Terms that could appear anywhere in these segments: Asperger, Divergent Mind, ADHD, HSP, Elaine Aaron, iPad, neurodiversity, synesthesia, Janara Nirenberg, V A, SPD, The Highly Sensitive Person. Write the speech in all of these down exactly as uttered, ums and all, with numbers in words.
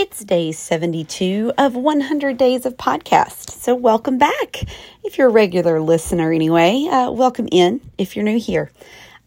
It's day seventy-two of one hundred Days of Podcast, so welcome back. If you're a regular listener anyway, uh, welcome in if you're new here.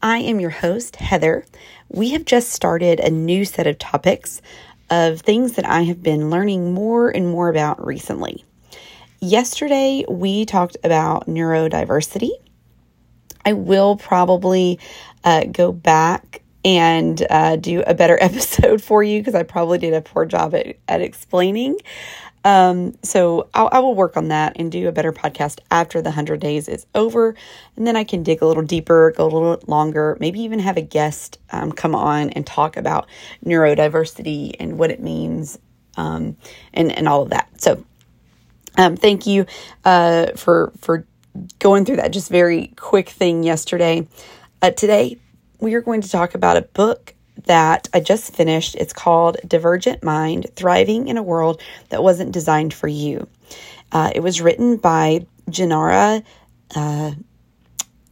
I am your host, Heather. We have just started a new set of topics of things that I have been learning more and more about recently. Yesterday, we talked about neurodiversity. I will probably uh, go back and uh, do a better episode for you because I probably did a poor job at, at explaining. Um, so I'll, I will work on that and do a better podcast after the one hundred days is over. And then I can dig a little deeper, go a little longer, maybe even have a guest um, come on and talk about neurodiversity and what it means um, and, and all of that. So um, thank you uh, for, for going through that just very quick thing yesterday. Uh, today, we are going to talk about a book that I just finished. It's called Divergent Mind, Thriving in a World That Wasn't Designed for You. Uh, it was written by Janara, uh,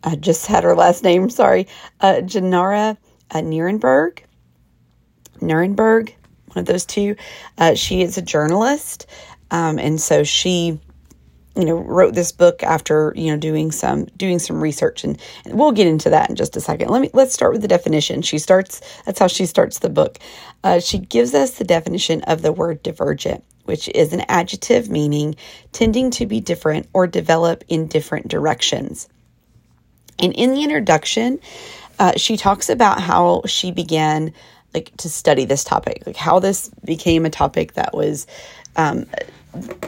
I just had her last name, sorry, uh, Janara uh, Nirenberg, Nirenberg, one of those two. Uh, she is a journalist, um, and so she you know, wrote this book after, you know, doing some, doing some research, and we'll get into that in just a second. Let me, let's start with the definition. She starts, that's how she starts the book. Uh, she gives us the definition of the word divergent, which is an adjective meaning tending to be different or develop in different directions. And in the introduction, uh, she talks about how she began like to study this topic, like how this became a topic that was, um,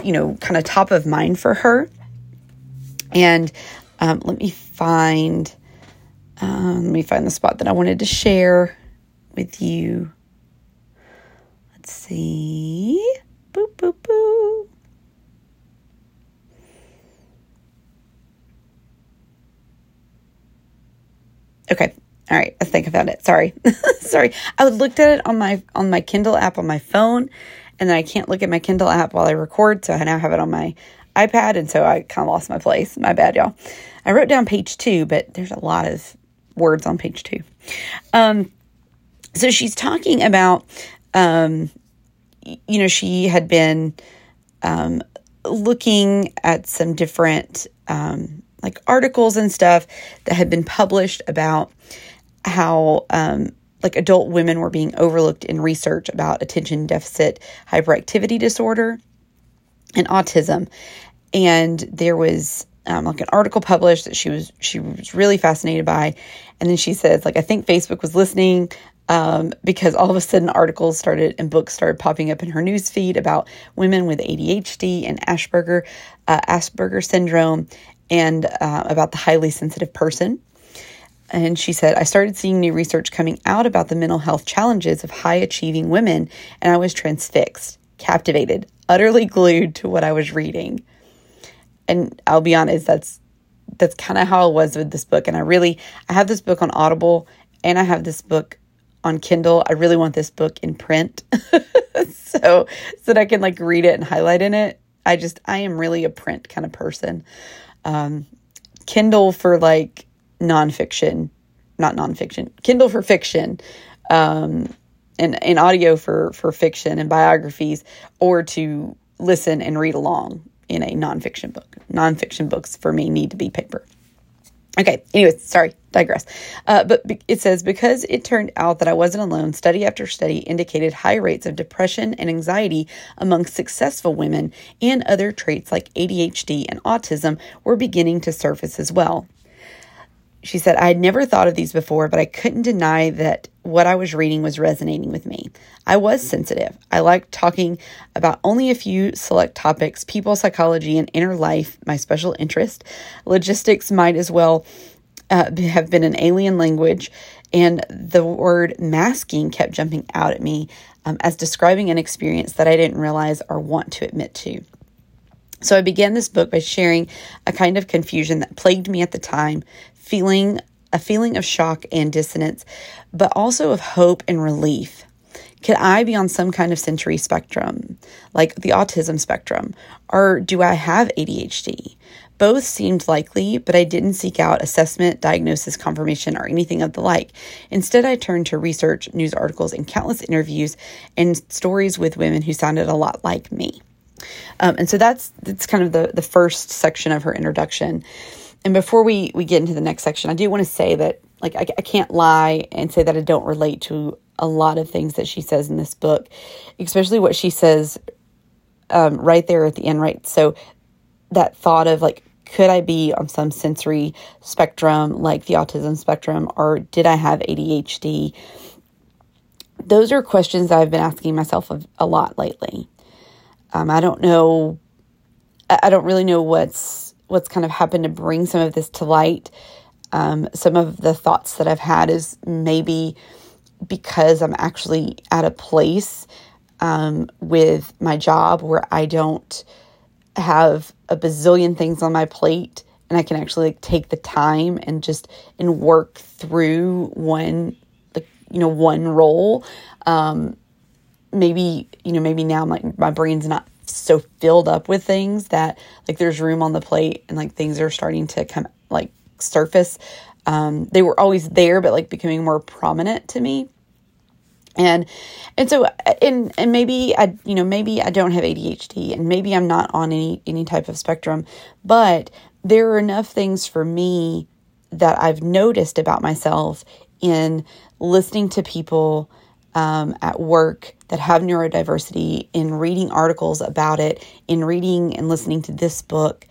you know, kind of top of mind for her. And um, let me find, um, let me find the spot that I wanted to share with you. Let's see. Boop, boop, boop. Okay. All right. I think I found it. Sorry. Sorry. I looked at it on my, on my Kindle app on my phone, and then I can't look at my Kindle app while I record, so I now have it on my iPad, and so I kind of lost my place. My bad, y'all. I wrote down page two, but there's a lot of words on page two. Um, so she's talking about, um, you know, she had been um, looking at some different um, like articles and stuff that had been published about how um like adult women were being overlooked in research about attention deficit hyperactivity disorder and autism. And there was um, like an article published that she was, she was really fascinated by. And then she says, like, I think Facebook was listening um, because all of a sudden articles started and books started popping up in her newsfeed about women with A D H D and Asperger, uh, Asperger syndrome, and uh, about the highly sensitive person. And she said, I started seeing new research coming out about the mental health challenges of high-achieving women, and I was transfixed, captivated, utterly glued to what I was reading. And I'll be honest, that's that's kind of how I was with this book. And I really, I have this book on Audible, and I have this book on Kindle. I really want this book in print so, so that I can, like, read it and highlight in it. I just, I am really a print kind of person. Um, Kindle for, like, nonfiction, not nonfiction, Kindle for fiction, um, and, and audio for, for fiction and biographies, or to listen and read along in a nonfiction book. Nonfiction books for me need to be paper. Okay. Anyways, sorry, digress. Uh, but it says, because it turned out that I wasn't alone, study after study indicated high rates of depression and anxiety among successful women, and other traits like A D H D and autism were beginning to surface as well. She said, I had never thought of these before, but I couldn't deny that what I was reading was resonating with me. I was sensitive. I liked talking about only a few select topics, people psychology and inner life, my special interest. Logistics might as well uh, have been an alien language, and the word masking kept jumping out at me um, as describing an experience that I didn't realize or want to admit to. So I began this book by sharing a kind of confusion that plagued me at the time, feeling a feeling of shock and dissonance, but also of hope and relief. Could I be on some kind of sensory spectrum, like the autism spectrum, or do I have A D H D? Both seemed likely, but I didn't seek out assessment, diagnosis, confirmation, or anything of the like. Instead, I turned to research, news articles, and countless interviews and stories with women who sounded a lot like me. Um, and so that's that's kind of the, the first section of her introduction. And before we, we get into the next section, I do want to say that like I, I can't lie and say that I don't relate to a lot of things that she says in this book, especially what she says um, right there at the end, right? So that thought of like, could I be on some sensory spectrum, like the autism spectrum, or did I have A D H D? Those are questions that I've been asking myself a lot lately. Um, I don't know. I don't really know what's what's kind of happened to bring some of this to light. Um, some of the thoughts that I've had is maybe because I'm actually at a place um, with my job where I don't have a bazillion things on my plate, and I can actually like, take the time and just and work through one, like, you know, one role. Um, maybe you know, maybe now my my brain's not so filled up with things that like there's room on the plate and like things are starting to come like surface. Um, they were always there, but like becoming more prominent to me. And, and so, and, and maybe I, you know, maybe I don't have A D H D and maybe I'm not on any, any type of spectrum, but there are enough things for me that I've noticed about myself in listening to people Um, at work that have neurodiversity, in reading articles about it, in reading and listening to this book,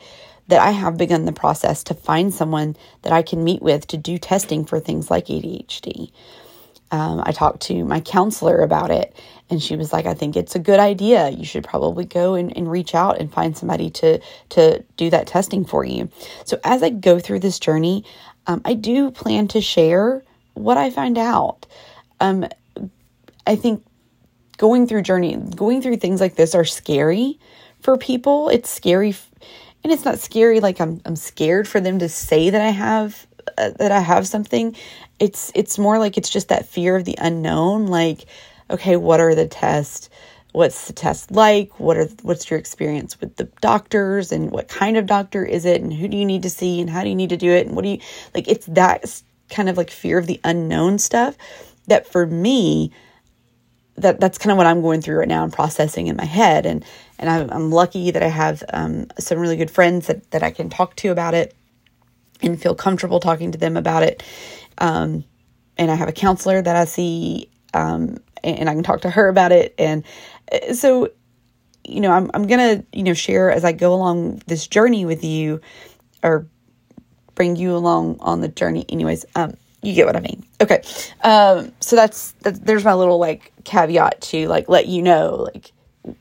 that I have begun the process to find someone that I can meet with to do testing for things like A D H D. Um, I talked to my counselor about it, and she was like, I think it's a good idea. You should probably go and, and reach out and find somebody to, to do that testing for you. So as I go through this journey, um, I do plan to share what I find out. Um, I think going through journey, going through things like this are scary for people. It's scary, and it's not scary like I'm I'm scared for them to say that I have uh, that I have something. It's it's more like it's just that fear of the unknown. Like, okay, what are the tests? What's the test like? What are what's your experience with the doctors, and what kind of doctor is it, and who do you need to see, and how do you need to do it, and what do you like? It's that kind of like fear of the unknown stuff that for me. That that's kind of what I'm going through right now and processing in my head. And, and I'm, I'm lucky that I have um, some really good friends that, that I can talk to about it and feel comfortable talking to them about it. Um, and I have a counselor that I see um, and, and I can talk to her about it. And so, you know, I'm, I'm going to, you know, share as I go along this journey with you or bring you along on the journey anyways. Um, You get what I mean. Okay. Um, so that's, that, there's my little like caveat to like, let you know, like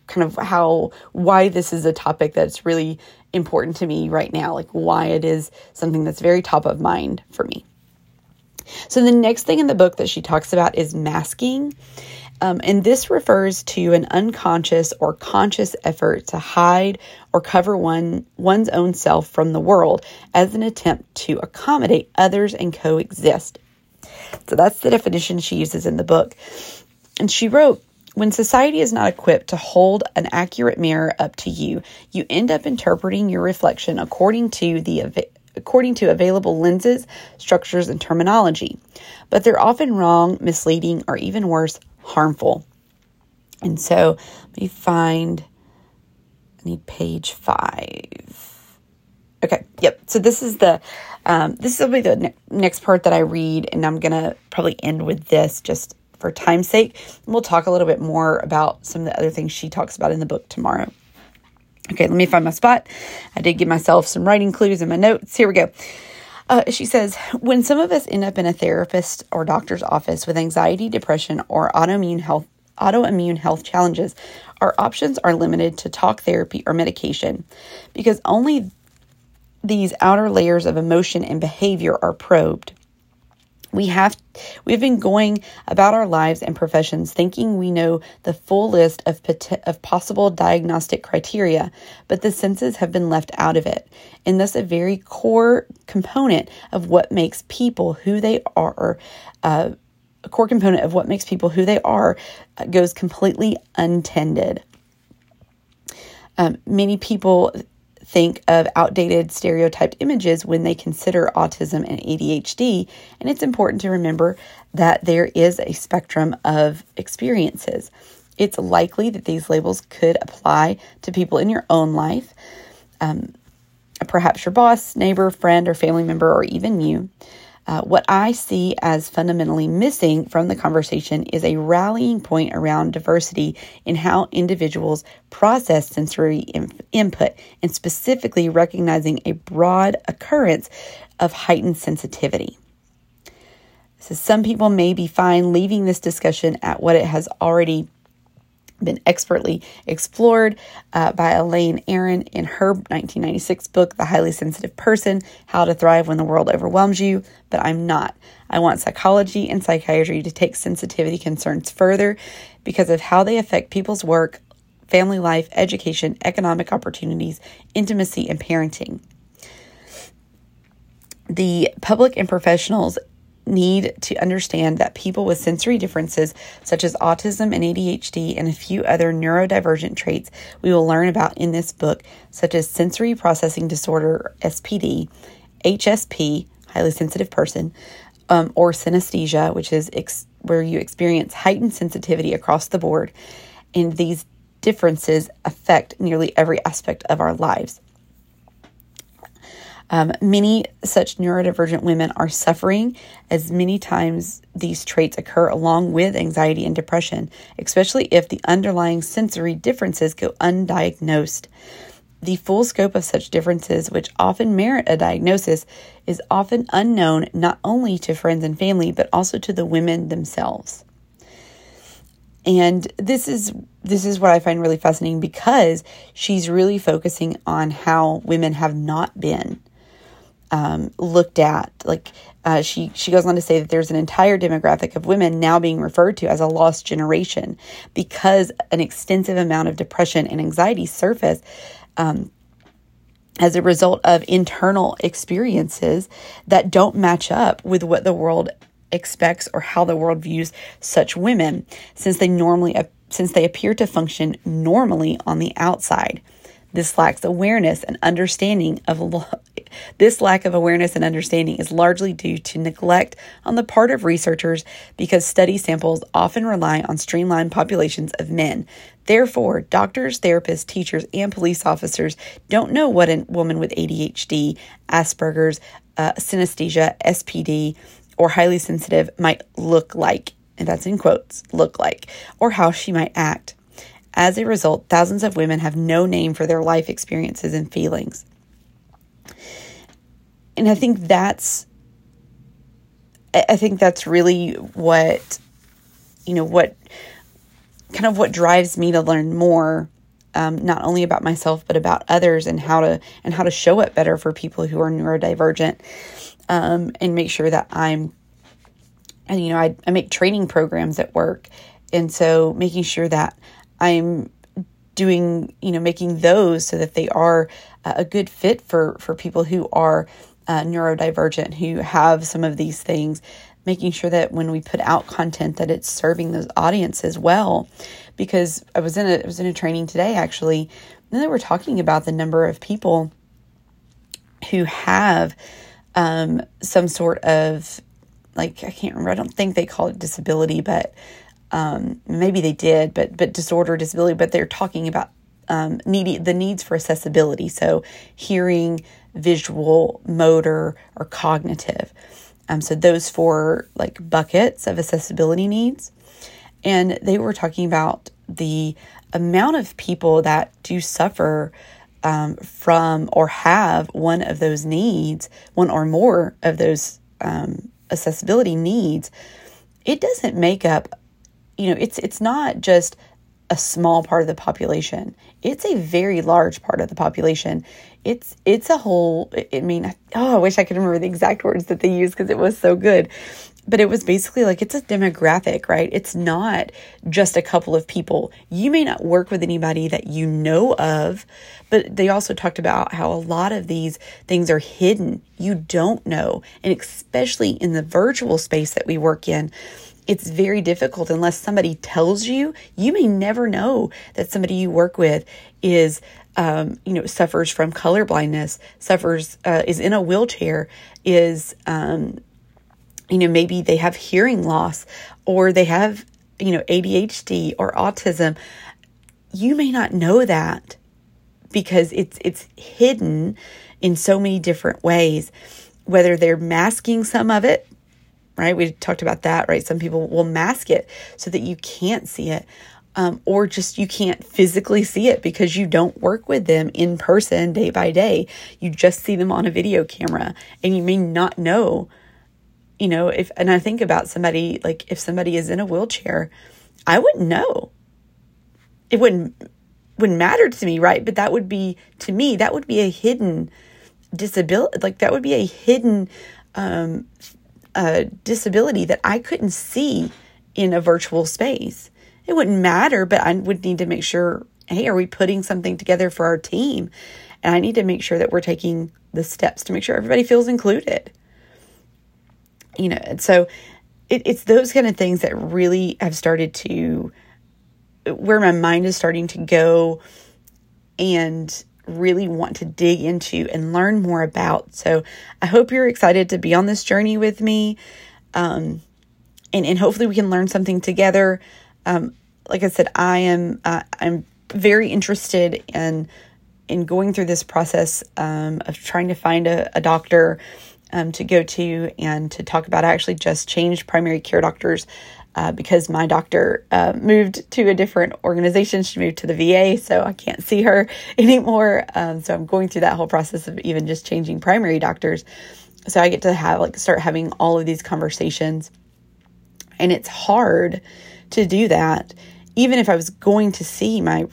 kind of how, why this is a topic that's really important to me right now. Like why it is something that's very top of mind for me. So the next thing in the book that she talks about is masking. Um, and this refers to an unconscious or conscious effort to hide or cover one one's own self from the world as an attempt to accommodate others and coexist. So that's the definition she uses in the book. And she wrote, when society is not equipped to hold an accurate mirror up to you, you end up interpreting your reflection according to the ev- according to available lenses, structures, and terminology. But they're often wrong, misleading, or even worse, harmful. And so let me find, I need page five. Okay. Yep. So this is the, um, this will be the ne- next part that I read, and I'm going to probably end with this just for time's sake. And we'll talk a little bit more about some of the other things she talks about in the book tomorrow. Okay. Let me find my spot. I did give myself some writing clues in my notes. Here we go. Uh, she says, when some of us end up in a therapist or doctor's office with anxiety, depression, or autoimmune health, autoimmune health challenges, our options are limited to talk therapy or medication because only these outer layers of emotion and behavior are probed. We have, we've been going about our lives and professions thinking we know the full list of pot- of possible diagnostic criteria, but the senses have been left out of it, and thus a very core component of what makes people who they are, uh, a core component of what makes people who they are, uh, goes completely untended. Um, many people think of outdated stereotyped images when they consider autism and A D H D, and it's important to remember that there is a spectrum of experiences. It's likely that these labels could apply to people in your own life, um, perhaps your boss, neighbor, friend, or family member, or even you. Uh, what I see as fundamentally missing from the conversation is a rallying point around diversity in how individuals process sensory in- input, and specifically recognizing a broad occurrence of heightened sensitivity. So some people may be fine leaving this discussion at what it has already been expertly explored uh, by Elaine Aaron in her nineteen ninety-six book, The Highly Sensitive Person, How to Thrive When the World Overwhelms You, but I'm not. I want psychology and psychiatry to take sensitivity concerns further because of how they affect people's work, family life, education, economic opportunities, intimacy, and parenting. The public and professionals need to understand that people with sensory differences such as autism and A D H D and a few other neurodivergent traits we will learn about in this book, such as sensory processing disorder, S P D, H S P, highly sensitive person, um, or synesthesia, which is ex- where you experience heightened sensitivity across the board. And these differences affect nearly every aspect of our lives. Um, many such neurodivergent women are suffering, as many times these traits occur along with anxiety and depression, especially if the underlying sensory differences go undiagnosed. The full scope of such differences, which often merit a diagnosis, is often unknown not only to friends and family, but also to the women themselves. And this is this is what I find really fascinating, because she's really focusing on how women have not been Um, looked at. Like uh, she, she goes on to say that there's an entire demographic of women now being referred to as a lost generation because an extensive amount of depression and anxiety surface um, as a result of internal experiences that don't match up with what the world expects or how the world views such women, since they normally since they appear to function normally on the outside. This lacks awareness and understanding of lo- this lack of awareness and understanding is largely due to neglect on the part of researchers, because study samples often rely on streamlined populations of men. Therefore, doctors, therapists, teachers, and police officers don't know what a woman with A D H D, Asperger's, uh, synesthesia, S P D, or highly sensitive might look like, and that's in quotes, look like, or how she might act. As a result, thousands of women have no name for their life experiences and feelings. And I think that's, I think that's really what, you know, what kind of what drives me to learn more, um, not only about myself, but about others, and how to, and how to show it better for people who are neurodivergent, um, and make sure that I'm, and, you know, I, I make training programs at work. And so making sure that I'm doing, you know, making those so that they are a good fit for, for people who are uh, neurodivergent, who have some of these things, making sure that when we put out content that it's serving those audiences well. Because I was in a, I was in a training today, actually, and they were talking about the number of people who have um, some sort of, like, I can't remember, I don't think they call it disability, but Um, maybe they did, but, but disorder, disability, but they're talking about, um, needy, the needs for accessibility. So hearing, visual, motor, or cognitive. Um, so those four like buckets of accessibility needs. And they were talking about the amount of people that do suffer, um, from, or have one of those needs, one or more of those, um, accessibility needs. It doesn't make up, you know, it's it's not just a small part of the population. It's a very large part of the population. It's it's a whole, I mean, oh, I wish I could remember the exact words that they used because it was so good. But it was basically like, it's a demographic, right? It's not just a couple of people. You may not work with anybody that you know of, but they also talked about how a lot of these things are hidden. You don't know. And especially in the virtual space that we work in, it's very difficult unless somebody tells you. You may never know that somebody you work with is, um, you know, suffers from color blindness, suffers, uh, is in a wheelchair, is, um, you know, maybe they have hearing loss, or they have, you know, A D H D or autism. You may not know that because it's it's hidden in so many different ways, whether they're masking some of it, right? We talked about that, right? Some people will mask it so that you can't see it, um, or just you can't physically see it because you don't work with them in person day by day. You just see them on a video camera, and you may not know, you know, if, and I think about somebody, like if somebody is in a wheelchair, I wouldn't know. It wouldn't wouldn't matter to me, right? But that would be, to me, that would be a hidden disability, like that would be a hidden um, uh, disability that I couldn't see in a virtual space. It wouldn't matter, but I would need to make sure, hey, are we putting something together for our team? And I need to make sure that we're taking the steps to make sure everybody feels included. You know, and so it, it's those kind of things that really have started to, where my mind is starting to go and really want to dig into and learn more about. So I hope you're excited to be on this journey with me. Um, and, and hopefully we can learn something together. Um, like I said, I am, uh, I'm very interested in, in going through this process, um, of trying to find a, a doctor, um, to go to and to talk about. I actually just changed primary care doctors, Uh, because my doctor uh, moved to a different organization. She moved to the V A, so I can't see her anymore. Um, so I'm going through that whole process of even just changing primary doctors. So I get to have like start having all of these conversations. And it's hard to do that. Even if I was going to see my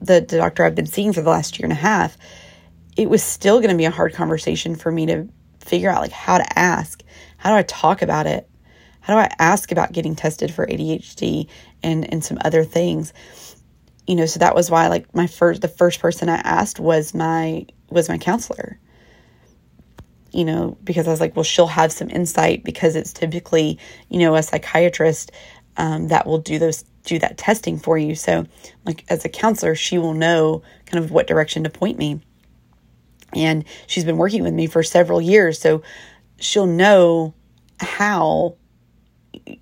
the, the doctor I've been seeing for the last year and a half, it was still going to be a hard conversation for me to figure out like how to ask. How do I talk about it? How do I ask about getting tested for A D H D and, and some other things, you know? So that was why, like my first, the first person I asked was my, was my counselor, you know, because I was like, well, she'll have some insight because it's typically, you know, a psychiatrist, um, that will do those, do that testing for you. So like as a counselor, she will know kind of what direction to point me. And she's been working with me for several years. So she'll know how,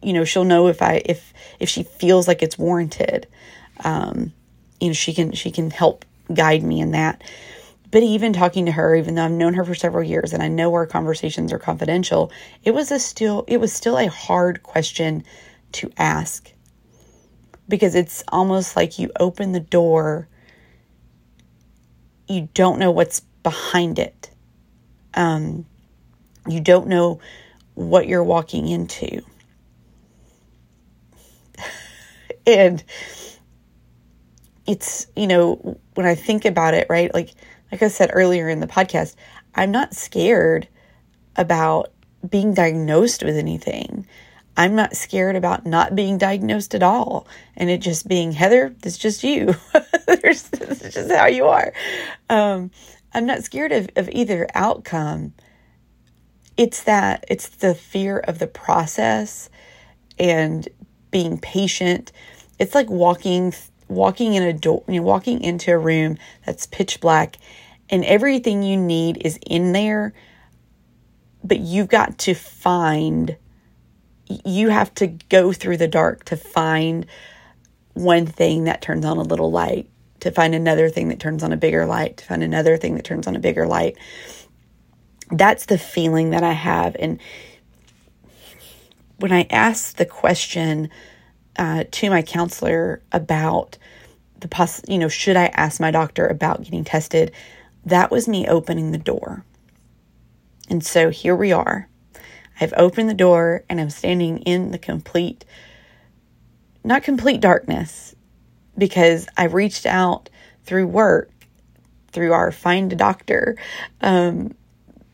you know, she'll know if I, if, if she feels like it's warranted, um, you know, she can, she can help guide me in that. But even talking to her, even though I've known her for several years and I know our conversations are confidential, it was a still, it was still a hard question to ask, because it's almost like you open the door, you don't know what's behind it. Um, you don't know what you're walking into. And it's, you know, when I think about it, right, like like I said earlier in the podcast, I'm not scared about being diagnosed with anything. I'm not scared about not being diagnosed at all. And it just being, Heather, this is just you. This is just how you are. Um, I'm not scared of, of either outcome. It's that, it's the fear of the process and being patient. It's like walking, walking in a door, you know, walking into a room that's pitch black and everything you need is in there, but you've got to find, you have to go through the dark to find one thing that turns on a little light, to find another thing that turns on a bigger light, to find another thing that turns on a bigger light. That's the feeling that I have. And when I asked the question uh, to my counselor about the poss- you know, should I ask my doctor about getting tested, that was me opening the door. And so here we are. I've opened the door and I'm standing in the complete, not complete darkness, because I reached out through work, through our find a doctor, um,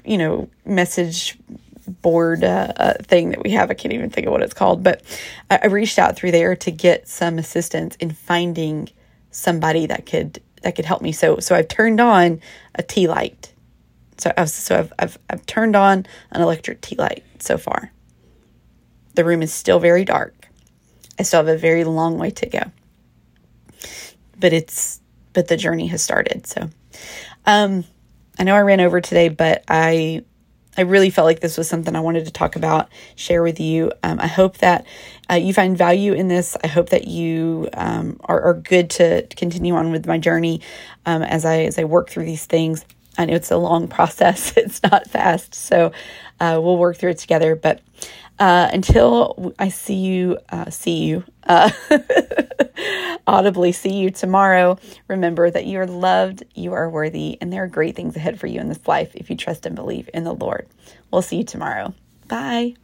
you know, message board uh, uh, thing that we have. I can't even think of what it's called, but I, I reached out through there to get some assistance in finding somebody that could, that could help me. So, so I've turned on a tea light. So I've, so I've, I've, I've turned on an electric tea light so far. The room is still very dark, I still have a very long way to go, but it's, but the journey has started. So, um, I know I ran over today, but I, I really felt like this was something I wanted to talk about, share with you. Um, I hope that uh, you find value in this. I hope that you um, are, are good to continue on with my journey um, as I as I work through these things. I know it's a long process. It's not fast. So uh, we'll work through it together. But uh, until I see you, uh, see you, uh, audibly see you tomorrow, remember that you are loved, you are worthy, and there are great things ahead for you in this life if you trust and believe in the Lord. We'll see you tomorrow. Bye.